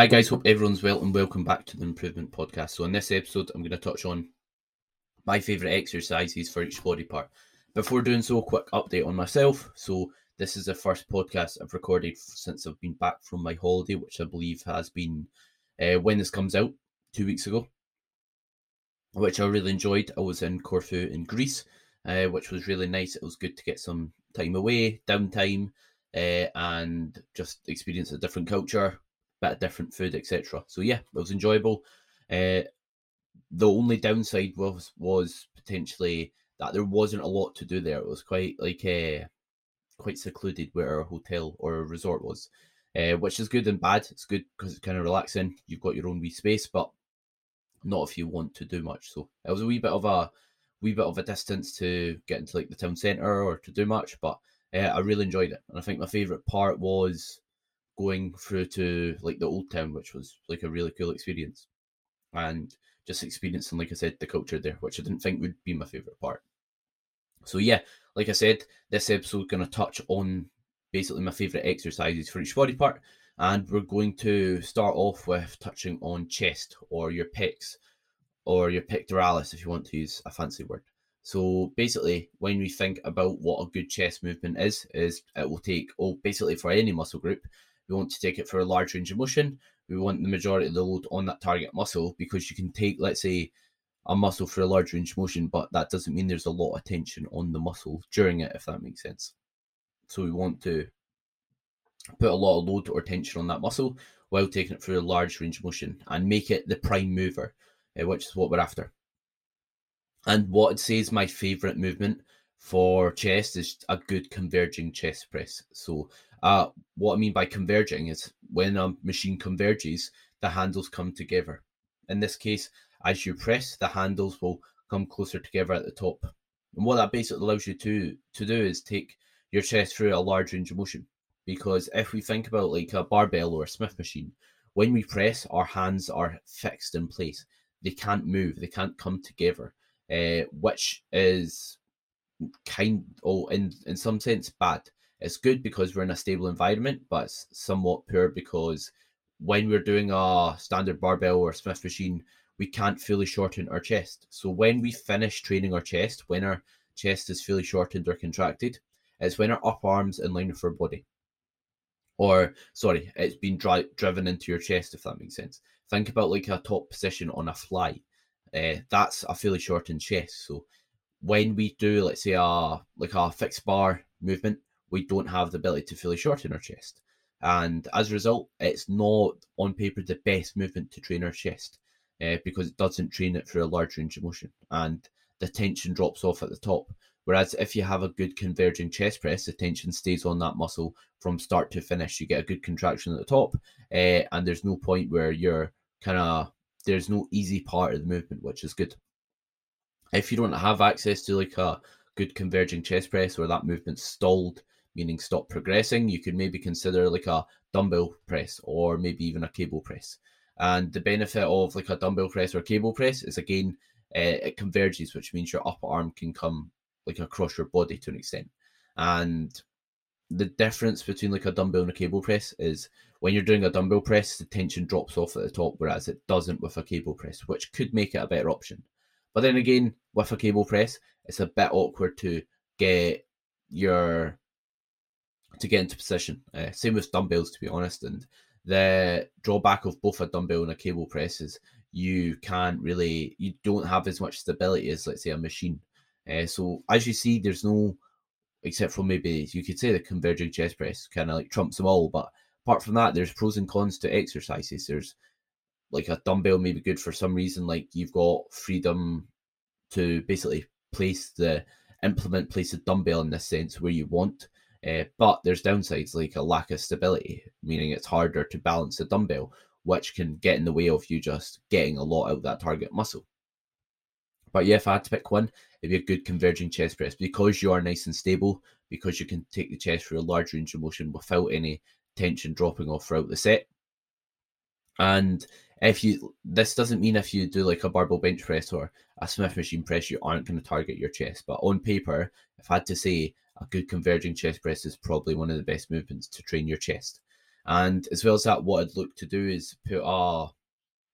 Hi guys, hope everyone's well and welcome back to the Improvement Podcast. So in this episode, I'm going to touch on my favourite exercises for each body part. Before doing so, a quick update on myself. So this is the first podcast I've recorded since I've been back from my holiday, which I believe has been, when this comes out, 2 weeks ago, which I really enjoyed. I was in Corfu in Greece, which was really nice. It was good to get some time away, downtime, and just experience a different culture, bit of different food, etc. So yeah, it was enjoyable. The only downside was potentially that there wasn't a lot to do there. It was quite secluded where a hotel or a resort was, which is good and bad. It's good because it's kind of relaxing. You've got your own wee space, but not if you want to do much. So it was a wee bit of a distance to get into like the town centre or to do much, but I really enjoyed it. And I think my favourite part was going through to like the old town, which was like a really cool experience, and just experiencing, like I said, the culture there, which I didn't think would be my favorite part. So yeah, like I said, this episode going to touch on basically my favorite exercises for each body part, and we're going to start off with touching on chest or your pecs or your pectoralis, if you want to use a fancy word. So basically, when we think about what a good chest movement is it will take, basically for any muscle group, we want to take it for a large range of motion. We want the majority of the load on that target muscle, because you can take, let's say, a muscle for a large range of motion, but that doesn't mean there's a lot of tension on the muscle during it, if that makes sense. So we want to put a lot of load or tension on that muscle while taking it for a large range of motion and make it the prime mover, which is what we're after. And what I'd say is my favourite movement for chest is a good converging chest press. So what I mean by converging is when a machine converges, the handles come together. In this case, as you press, the handles will come closer together at the top. And what that basically allows you to do is take your chest through a large range of motion. Because if we think about like a barbell or a Smith machine, when we press, our hands are fixed in place. They can't move, they can't come together, which is in some sense bad. It's good because we're in a stable environment, but it's somewhat poor because when we're doing a standard barbell or Smith machine, we can't fully shorten our chest. So when we finish training our chest, when our chest is fully shortened or contracted, it's when our upper arm's in line with our body, it's been driven into your chest, if that makes sense. Think about like a top position on a fly. That's a fully shortened chest. So when we do, let's say, a fixed bar movement, we don't have the ability to fully shorten our chest. And as a result, it's not on paper the best movement to train our chest, because it doesn't train it for a large range of motion and the tension drops off at the top. Whereas if you have a good converging chest press, the tension stays on that muscle from start to finish. You get a good contraction at the top, and there's no point where there's no easy part of the movement, which is good. If you don't have access to like a good converging chest press, or that movement's stalled, meaning stop progressing, you could maybe consider like a dumbbell press or maybe even a cable press. And the benefit of like a dumbbell press or cable press is, again, it converges, which means your upper arm can come like across your body to an extent. And the difference between like a dumbbell and a cable press is when you're doing a dumbbell press, the tension drops off at the top, whereas it doesn't with a cable press, which could make it a better option. But then again, with a cable press, it's a bit awkward to get into position. Same with dumbbells, to be honest. And the drawback of both a dumbbell and a cable press is you don't have as much stability as, let's say, a machine. So as you see, there's no, except for maybe you could say the converging chest press kind of like trumps them all. But apart from that, there's pros and cons to exercises. There's like a dumbbell may be good for some reason, like you've got freedom to basically place the dumbbell in this sense where you want, but there's downsides like a lack of stability, meaning it's harder to balance the dumbbell, which can get in the way of you just getting a lot out of that target muscle. But yeah, if I had to pick one, it'd be a good converging chest press, because you are nice and stable, because you can take the chest through a large range of motion without any tension dropping off throughout the set. And this doesn't mean if you do like a barbell bench press or a Smith machine press, you aren't going to target your chest. But on paper, if I had to say, a good converging chest press is probably one of the best movements to train your chest. And as well as that, what I'd look to do is put a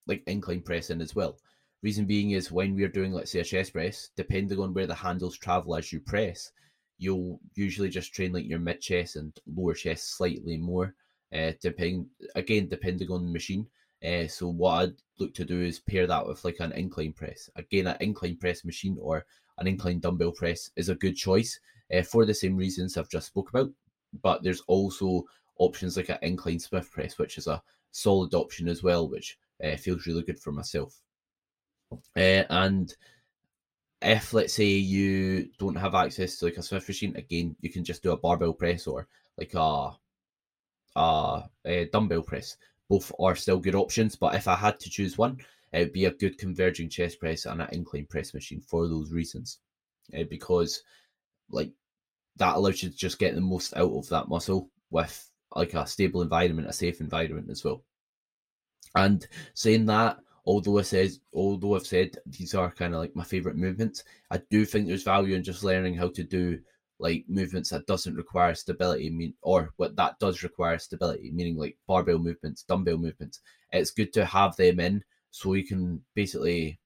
like incline press in as well. Reason being is when we're doing, let's say, a chest press, depending on where the handles travel as you press, you'll usually just train like your mid chest and lower chest slightly more, depending on the machine. So what I'd look to do is pair that with like an incline press. Again, an incline press machine or an incline dumbbell press is a good choice for the same reasons I've just spoke about. But there's also options like an incline Smith press, which is a solid option as well, which feels really good for myself. And if, let's say, you don't have access to like a Smith machine, again, you can just do a barbell press or like a dumbbell press. Both are still good options, but if I had to choose one, it would be a good converging chest press and an incline press machine for those reasons, because like that allows you to just get the most out of that muscle with like a stable environment, a safe environment as well. And saying that, although I've said these are kind of like my favorite movements, I do think there's value in just learning how to do like movements that doesn't require stability, meaning like barbell movements, dumbbell movements. It's good to have them in so you can basically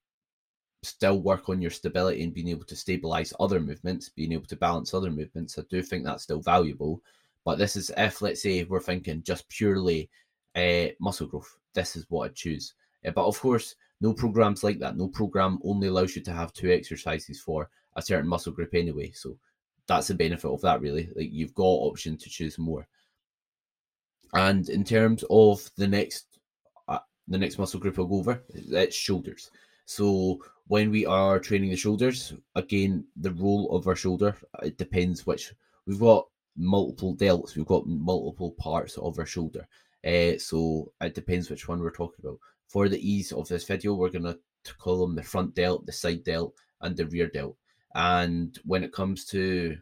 still work on your stability and being able to stabilize other movements, being able to balance other movements. I do think that's still valuable, but this is if, let's say, we're thinking just purely muscle growth, this is what I'd choose. But of course, no program's like that. No program only allows you to have two exercises for a certain muscle group anyway, so that's the benefit of that, really. Like, you've got option to choose more. And in terms of the next muscle group I'll go over, it's shoulders. So when we are training the shoulders, again, the role of our shoulder, it depends which. We've got multiple delts, we've got multiple parts of our shoulder, so it depends which one we're talking about. For the ease of this video, we're going to call them the front delt, the side delt, and the rear delt. And when it comes to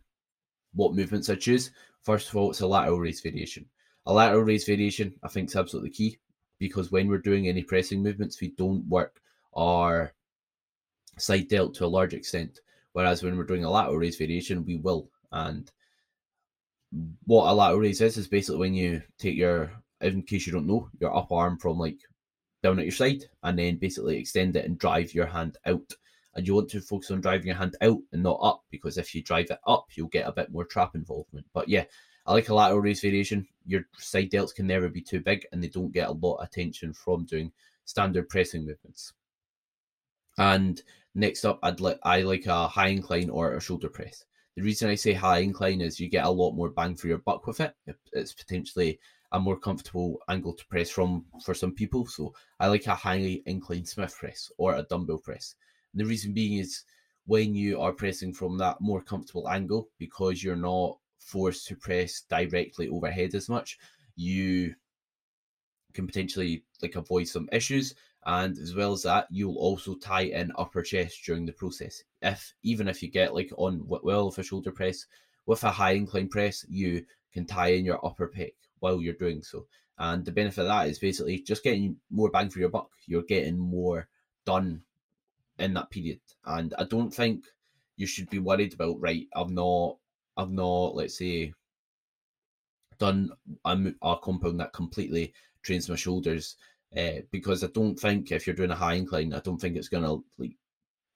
what movements I choose, first of all, it's a lateral raise variation. A lateral raise variation, I think, is absolutely key, because when we're doing any pressing movements, we don't work our side delt to a large extent, whereas when we're doing a lateral raise variation, we will. And what a lateral raise is basically when you take your, in case you don't know, your upper arm from like down at your side, and then basically extend it and drive your hand out. And you want to focus on driving your hand out and not up, because if you drive it up, you'll get a bit more trap involvement. But yeah, I like a lateral raise variation. Your side delts can never be too big, and they don't get a lot of attention from doing standard pressing movements. And next up, I like a high incline or a shoulder press. The reason I say high incline is you get a lot more bang for your buck with it. It's potentially a more comfortable angle to press from for some people. So I like a high incline Smith press or a dumbbell press. The reason being is when you are pressing from that more comfortable angle, because you're not forced to press directly overhead as much, you can potentially like avoid some issues. And as well as that, you'll also tie in upper chest during the process. Even if you get like on well with a shoulder press, with a high incline press, you can tie in your upper pec while you're doing so. And the benefit of that is basically just getting more bang for your buck. You're getting more done in that period, and I don't think you should be worried about, right, I've not, let's say, done a compound that completely trains my shoulders, because I don't think if you're doing a high incline, I don't think it's going to like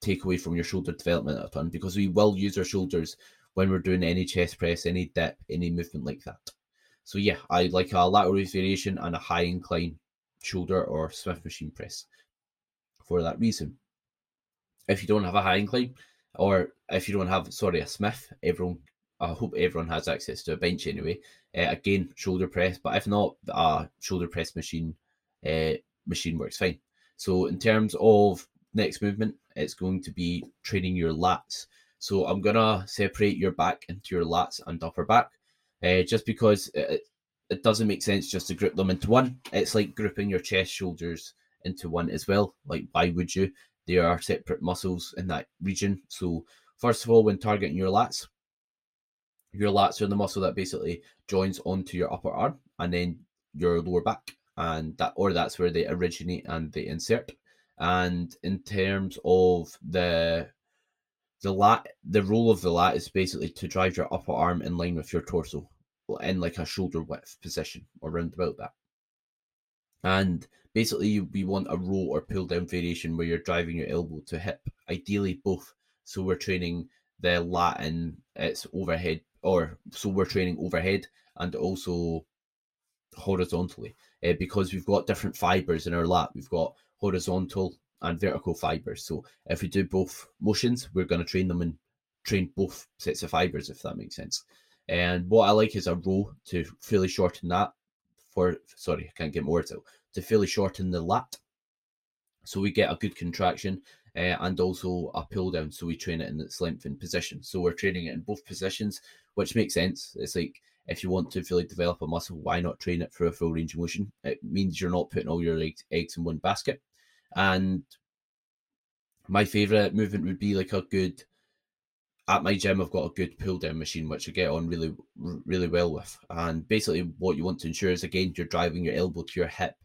take away from your shoulder development a ton, because we will use our shoulders when we're doing any chest press, any dip, any movement like that. So yeah, I like a lateral raise variation and a high incline shoulder or Smith machine press for that reason. If you don't have a high incline, or if you don't have, a Smith, I hope everyone has access to a bench anyway. Again, shoulder press, but if not, shoulder press machine works fine. So in terms of next movement, it's going to be training your lats. So I'm going to separate your back into your lats and upper back, just because it doesn't make sense just to group them into one. It's like grouping your chest, shoulders into one as well. Like, why would you? They are separate muscles in that region. So first of all, when targeting your lats are the muscle that basically joins onto your upper arm and then your lower back, and that's where they originate and they insert. And in terms of the lat, the role of the lat is basically to drive your upper arm in line with your torso. in like a shoulder width position or round about that. And basically we want a row or pull down variation where you're driving your elbow to hip, ideally both. So we're training the lat and its overhead, or so we're training overhead and also horizontally, because we've got different fibers in our lat. We've got horizontal and vertical fibers. So if we do both motions, we're going to train them and train both sets of fibers, if that makes sense. And what I like is a row to fully shorten that for, sorry, I can't get my words out, to fully shorten the lat. So we get a good contraction and also a pull down. So we train it in its lengthened position. So we're training it in both positions, which makes sense. It's like, if you want to fully develop a muscle, why not train it for a full range of motion? It means you're not putting all your eggs in one basket. And my favorite movement would be like a good, at my gym, I've got a good pull down machine, which I get on really, really well with. And basically what you want to ensure is, again, you're driving your elbow to your hip.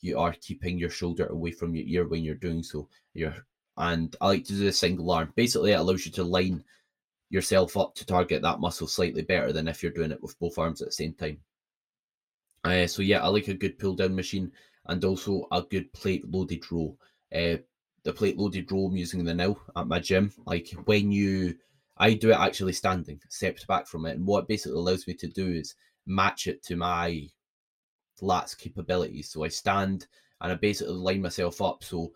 You are keeping your shoulder away from your ear when you're doing so. And I like to do a single arm. Basically, it allows you to line yourself up to target that muscle slightly better than if you're doing it with both arms at the same time. So yeah, I like a good pull down machine and also a good plate loaded row. The plate loaded row I'm using the now at my gym. Like when I do it actually standing, stepped back from it. And what it basically allows me to do is match it to my lats capabilities. So I stand and I basically line myself up. So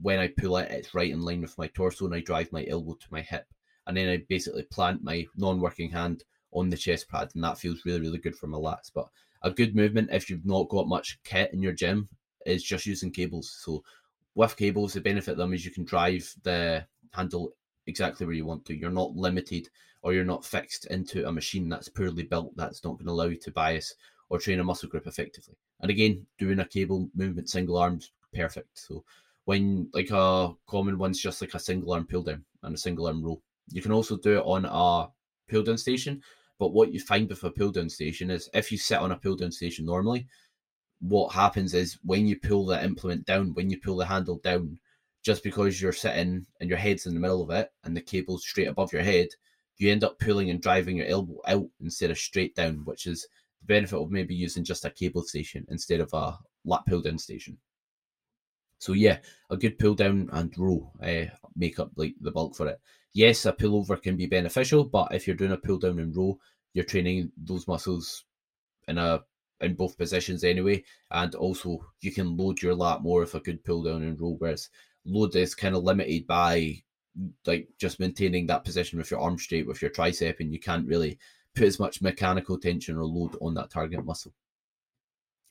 when I pull it, it's right in line with my torso and I drive my elbow to my hip. And then I basically plant my non-working hand on the chest pad, and that feels really, really good for my lats. But a good movement, if you've not got much kit in your gym, is just using cables. So with cables, the benefit of them is you can drive the handle exactly where you want to. You're not limited or you're not fixed into a machine that's poorly built, that's not going to allow you to bias or train a muscle group effectively. And again, doing a cable movement, single arms, perfect. So when like a common one's just like a single arm pull down and a single arm row. You can also do it on a pull down station, but what you find with a pull down station is if you sit on a pull down station normally, what happens is when you pull the implement down, when you pull the handle down, just because you're sitting and your head's in the middle of it and the cable's straight above your head, you end up pulling and driving your elbow out instead of straight down, which is the benefit of maybe using just a cable station instead of a lat pull down station. So yeah, a good pull down and row make up like the bulk for it. Yes, a pullover can be beneficial, but if you're doing a pull down and row, you're training those muscles in both positions anyway. And also you can load your lat more with a good pull down and row, whereas load is kind of limited by like just maintaining that position with your arm straight with your tricep, and you can't really put as much mechanical tension or load on that target muscle.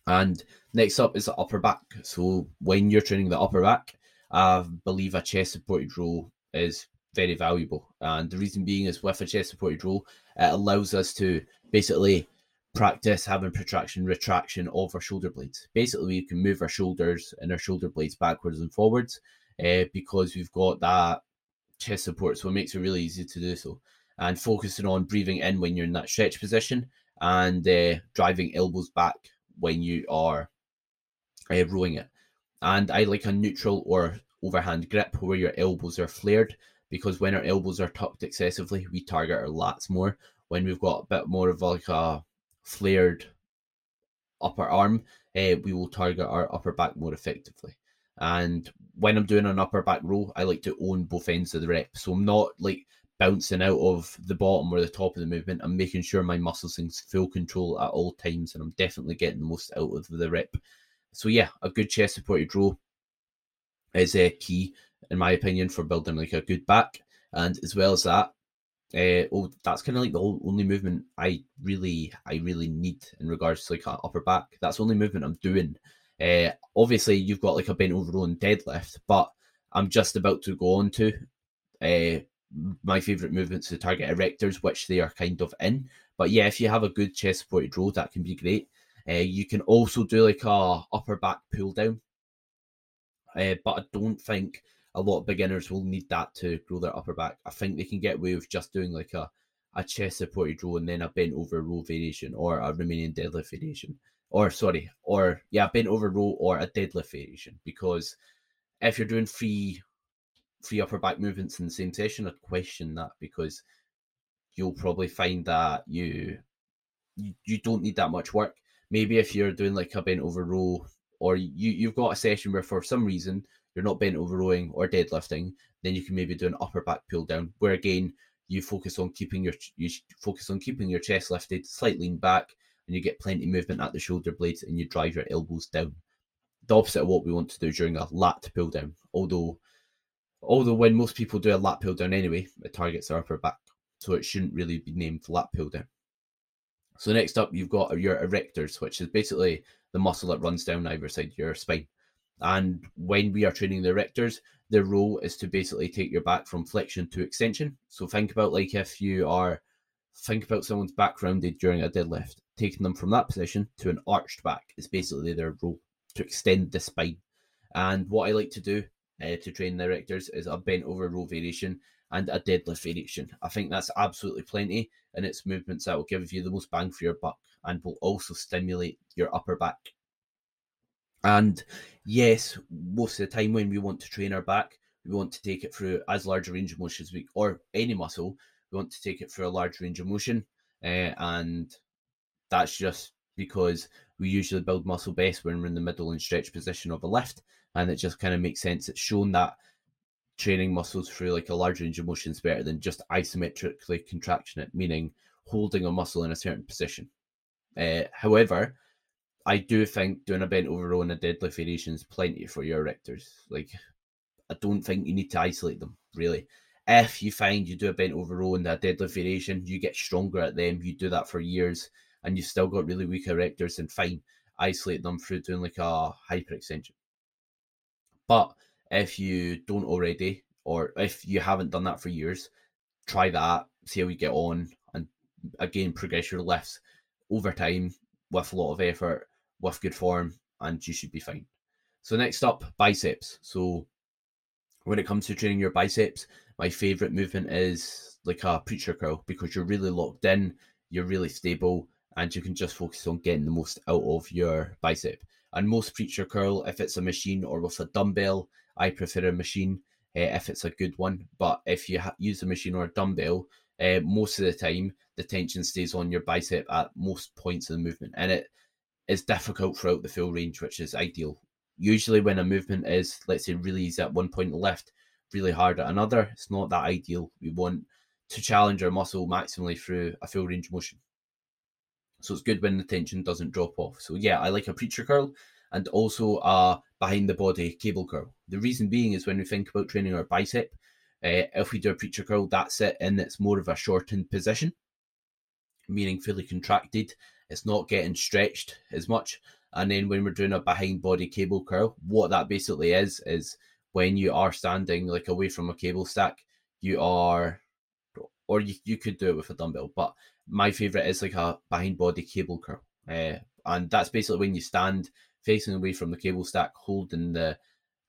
And next up is the upper back. So when you're training the upper back, I believe a chest supported row is very valuable. And the reason being is with a chest supported row, it allows us to basically practice having protraction, retraction of our shoulder blades. Basically, we can move our shoulders and our shoulder blades backwards and forwards because we've got that chest support. So it makes it really easy to do so. And focusing on breathing in when you're in that stretch position and driving elbows back when you are rowing it. And I like a neutral or overhand grip where your elbows are flared, because when our elbows are tucked excessively, we target our lats more. When we've got a bit more of like a flared upper arm, we will target our upper back more effectively. And when I'm doing an upper back row, I like to own both ends of the rep. So I'm not like bouncing out of the bottom or the top of the movement. I'm making sure my muscles in full control at all times, and I'm definitely getting the most out of the rep. So yeah, a good chest supported row is a key, in my opinion, for building like a good back. And as well as that, that's kind of like the only movement I really need in regards to like an upper back. That's the only movement I'm doing. Obviously, you've got like a bent over row and deadlift, but I'm just about to go on to my favorite movements to target erectors, which they are kind of in. But yeah, if you have a good chest supported row, that can be great. You can also do like a upper back pull down, but I don't think a lot of beginners will need that to grow their upper back. I think they can get away with just doing like a chest supported row and then a bent over row variation or a Romanian deadlift variation, bent over row or a deadlift variation, because if you're doing three upper back movements in the same session, I'd question that, because you'll probably find that you you don't need that much work. Maybe if you're doing like a bent over row, or you've got a session where for some reason you're not bent over rowing or deadlifting, then you can maybe do an upper back pull down, where again you focus on keeping your chest lifted, slightly back, and you get plenty of movement at the shoulder blades, and you drive your elbows down. The opposite of what we want to do during a lat pull down. Although when most people do a lat pull down anyway, it targets their upper back, so it shouldn't really be named lat pull down. So next up, you've got your erectors, which is basically the muscle that runs down either side of your spine. And when we are training the erectors, their role is to basically take your back from flexion to extension. So think about someone's back rounded during a deadlift, taking them from that position to an arched back is basically their role, to extend the spine. And what I like to do to train the erectors is a bent over row variation and a deadlift variation. I think that's absolutely plenty, and it's movements that will give you the most bang for your buck and will also stimulate your upper back. And yes, most of the time when we want to train our back, we want to take it through as large a range of motion as we, or any muscle, we want to take it through a large range of motion. And that's just because we usually build muscle best when we're in the middle and stretch position of a lift. And it just kind of makes sense. It's shown that training muscles through like a large range of motion is better than just isometrically contraction it, meaning holding a muscle in a certain position. However, I do think doing a bent over row and a deadlift variation is plenty for your erectors. Like, I don't think you need to isolate them, really. If you find you do a bent over row and a deadlift variation, you get stronger at them, you do that for years, and you've still got really weak erectors, and fine, isolate them through doing like a hyperextension. But if you don't already, or if you haven't done that for years, try that, see how you get on, and again, progress your lifts over time with a lot of effort, with good form, and you should be fine. So next up, biceps. So when it comes to training your biceps, my favorite movement is like a preacher curl, because you're really locked in, you're really stable, and you can just focus on getting the most out of your bicep. And most preacher curl, if it's a machine or with a dumbbell, I prefer a machine if it's a good one. But if you use a machine or a dumbbell, most of the time the tension stays on your bicep at most points of the movement, and it is difficult throughout the full range, which is ideal. Usually when a movement is, let's say, really easy at one point of lift, really hard at another, it's not that ideal. We want to challenge our muscle maximally through a full range of motion. So it's good when the tension doesn't drop off. So yeah, I like a preacher curl and also a behind the body cable curl. The reason being is when we think about training our bicep, if we do a preacher curl, that's it, and it's more of a shortened position, meaning fully contracted. It's not getting stretched as much. And then when we're doing a behind body cable curl, what that basically is when you are standing like away from a cable stack, you are, or you could do it with a dumbbell, but my favorite is like a behind body cable curl. And that's basically when you stand facing away from the cable stack, holding the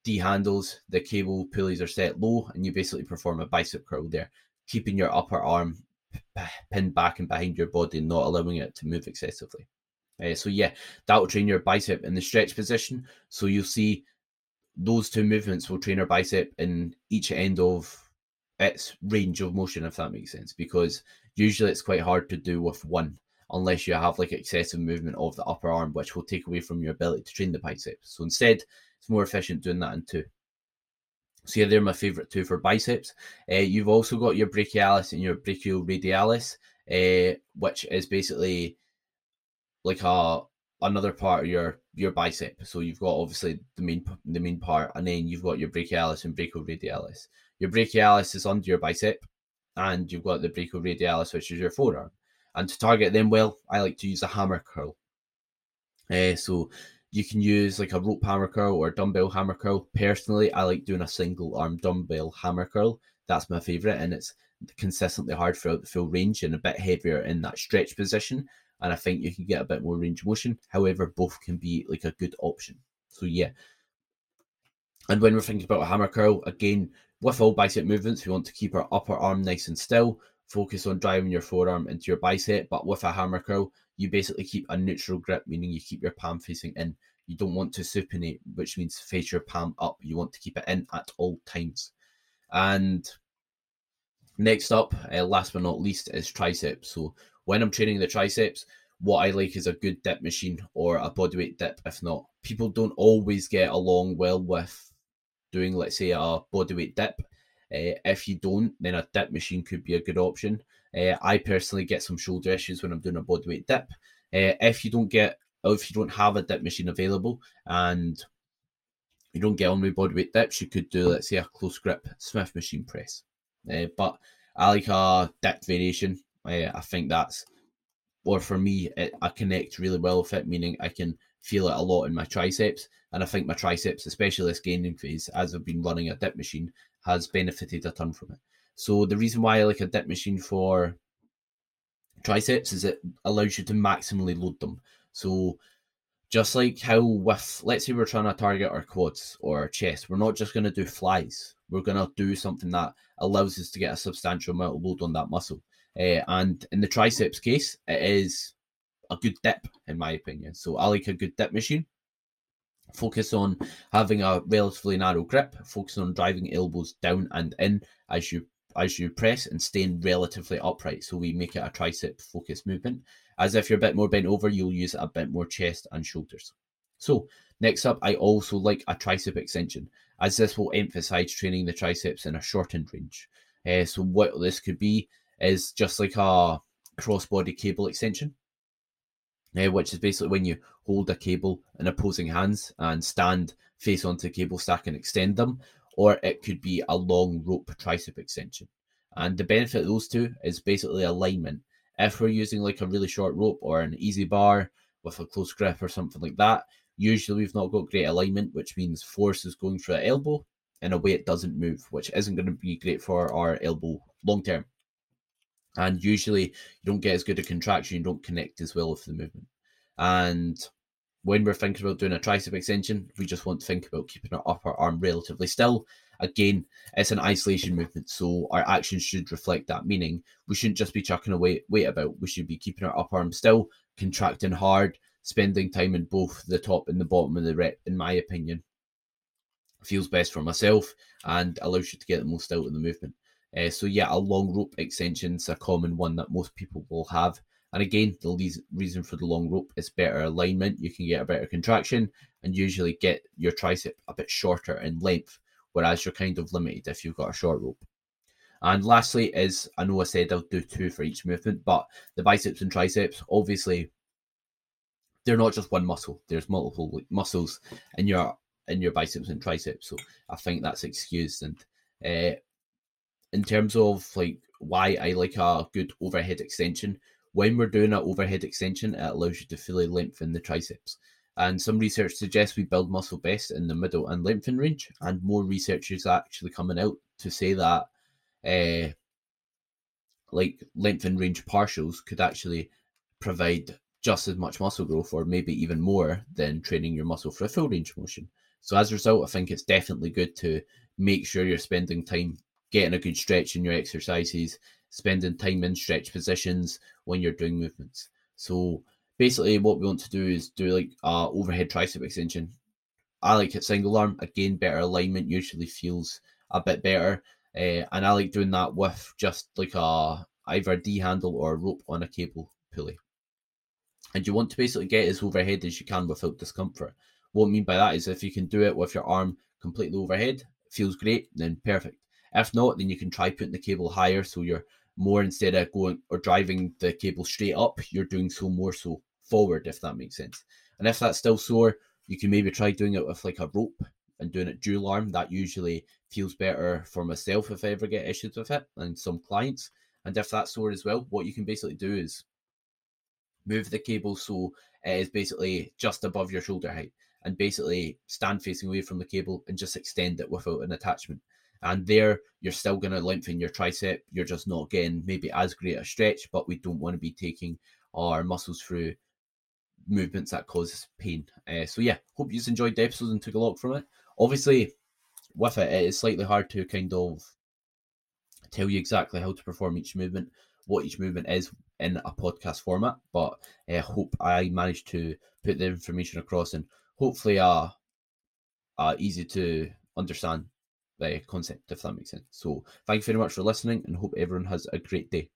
D handles, the cable pulleys are set low, and you basically perform a bicep curl there, keeping your upper arm pinned back and behind your body, not allowing it to move excessively. So yeah, that will train your bicep in the stretch position. So you'll see those two movements will train our bicep in each end of its range of motion, if that makes sense, because usually it's quite hard to do with one, unless you have like excessive movement of the upper arm, which will take away from your ability to train the biceps. So instead, it's more efficient doing that in two. So yeah, they're my favorite two for biceps. You've also got your brachialis and your brachioradialis, which is basically like another part of your bicep. So you've got obviously the main part, and then you've got your brachialis and brachioradialis. Your brachialis is under your bicep, and you've got the brachioradialis, which is your forearm. And to target them well, I like to use a hammer curl. So you can use like a rope hammer curl or a dumbbell hammer curl. Personally, I like doing a single arm dumbbell hammer curl. That's my favorite, and it's consistently hard throughout the full range and a bit heavier in that stretch position. And I think you can get a bit more range of motion. However, both can be like a good option. So yeah. And when we're thinking about a hammer curl, again, with all bicep movements, we want to keep our upper arm nice and still, focus on driving your forearm into your bicep. But with a hammer curl, you basically keep a neutral grip, meaning you keep your palm facing in. You don't want to supinate, which means face your palm up. You want to keep it in at all times. And next up, last but not least, is triceps. So when I'm training the triceps, what I like is a good dip machine or a bodyweight dip, if not. People don't always get along well with doing, let's say, a bodyweight dip. If you don't, then a dip machine could be a good option. I personally get some shoulder issues when I'm doing a bodyweight dip. If you don't have a dip machine available and you don't get on with bodyweight dips, you could do, let's say, a close grip Smith machine press. But I like a dip variation. I think that's, or for me, I connect really well with it, meaning I can feel it a lot in my triceps. And I think my triceps, especially this gaining phase, as I've been running a dip machine, has benefited a ton from it. So the reason why I like a dip machine for triceps is it allows you to maximally load them. So just like how with, let's say we're trying to target our quads or our chest, we're not just going to do flies. We're going to do something that allows us to get a substantial amount of load on that muscle. And in the triceps case, it is a good dip, in my opinion. So I like a good dip machine. Focus on having a relatively narrow grip. Focus on driving elbows down and in as you press and staying relatively upright. So we make it a tricep focused movement. As if you're a bit more bent over, you'll use a bit more chest and shoulders. So next up, I also like a tricep extension, as this will emphasize training the triceps in a shortened range. So what this could be is just like a crossbody cable extension, which is basically when you hold a cable in opposing hands and stand face onto the cable stack and extend them, or it could be a long rope tricep extension. And the benefit of those two is basically alignment. If we're using like a really short rope or an easy bar with a close grip or something like that, usually we've not got great alignment, which means force is going through the elbow in a way it doesn't move, which isn't going to be great for our elbow long term. And usually you don't get as good a contraction, you don't connect as well with the movement. And when we're thinking about doing a tricep extension, we just want to think about keeping our upper arm relatively still. Again, it's an isolation movement, so our actions should reflect that, meaning we shouldn't just be chucking away weight about. We should be keeping our upper arm still, contracting hard, spending time in both the top and the bottom of the rep, in my opinion. Feels best for myself and allows you to get the most out of the movement. So yeah, a long rope extension is a common one that most people will have. And again, the reason for the long rope is better alignment. You can get a better contraction and usually get your tricep a bit shorter in length, whereas you're kind of limited if you've got a short rope. And lastly is, I know I said I'll do two for each movement, but the biceps and triceps, obviously, they're not just one muscle. There's multiple muscles in your biceps and triceps. So I think that's excused. And in terms of like why I like a good overhead extension, when we're doing an overhead extension, it allows you to fully lengthen the triceps. And some research suggests we build muscle best in the middle and lengthen range. And more research is actually coming out to say that like lengthen range partials could actually provide just as much muscle growth or maybe even more than training your muscle for a full range of motion. So as a result, I think it's definitely good to make sure you're spending time getting a good stretch in your exercises, spending time in stretch positions when you're doing movements. So basically what we want to do is do like a overhead tricep extension. I like it single arm. Again, better alignment usually feels a bit better. And I like doing that with just like either a D handle or a rope on a cable pulley. And you want to basically get as overhead as you can without discomfort. What I mean by that is if you can do it with your arm completely overhead, it feels great, then perfect. If not, then you can try putting the cable higher, so you're more, instead of going or driving the cable straight up, you're doing so more so forward, if that makes sense. And if that's still sore, you can maybe try doing it with like a rope and doing it dual arm. That usually feels better for myself if I ever get issues with it, and some clients. And if that's sore as well, what you can basically do is move the cable so it is basically just above your shoulder height, and basically stand facing away from the cable and just extend it without an attachment. And there, you're still going to lengthen your tricep. You're just not getting maybe as great a stretch, but we don't want to be taking our muscles through movements that cause pain. So yeah, hope you've enjoyed the episode and took a lot from it. Obviously, with it, it is slightly hard to kind of tell you exactly how to perform each movement, what each movement is in a podcast format, but I hope I managed to put the information across, and hopefully easy to understand the concept, if that makes sense. So thank you very much for listening, and hope everyone has a great day.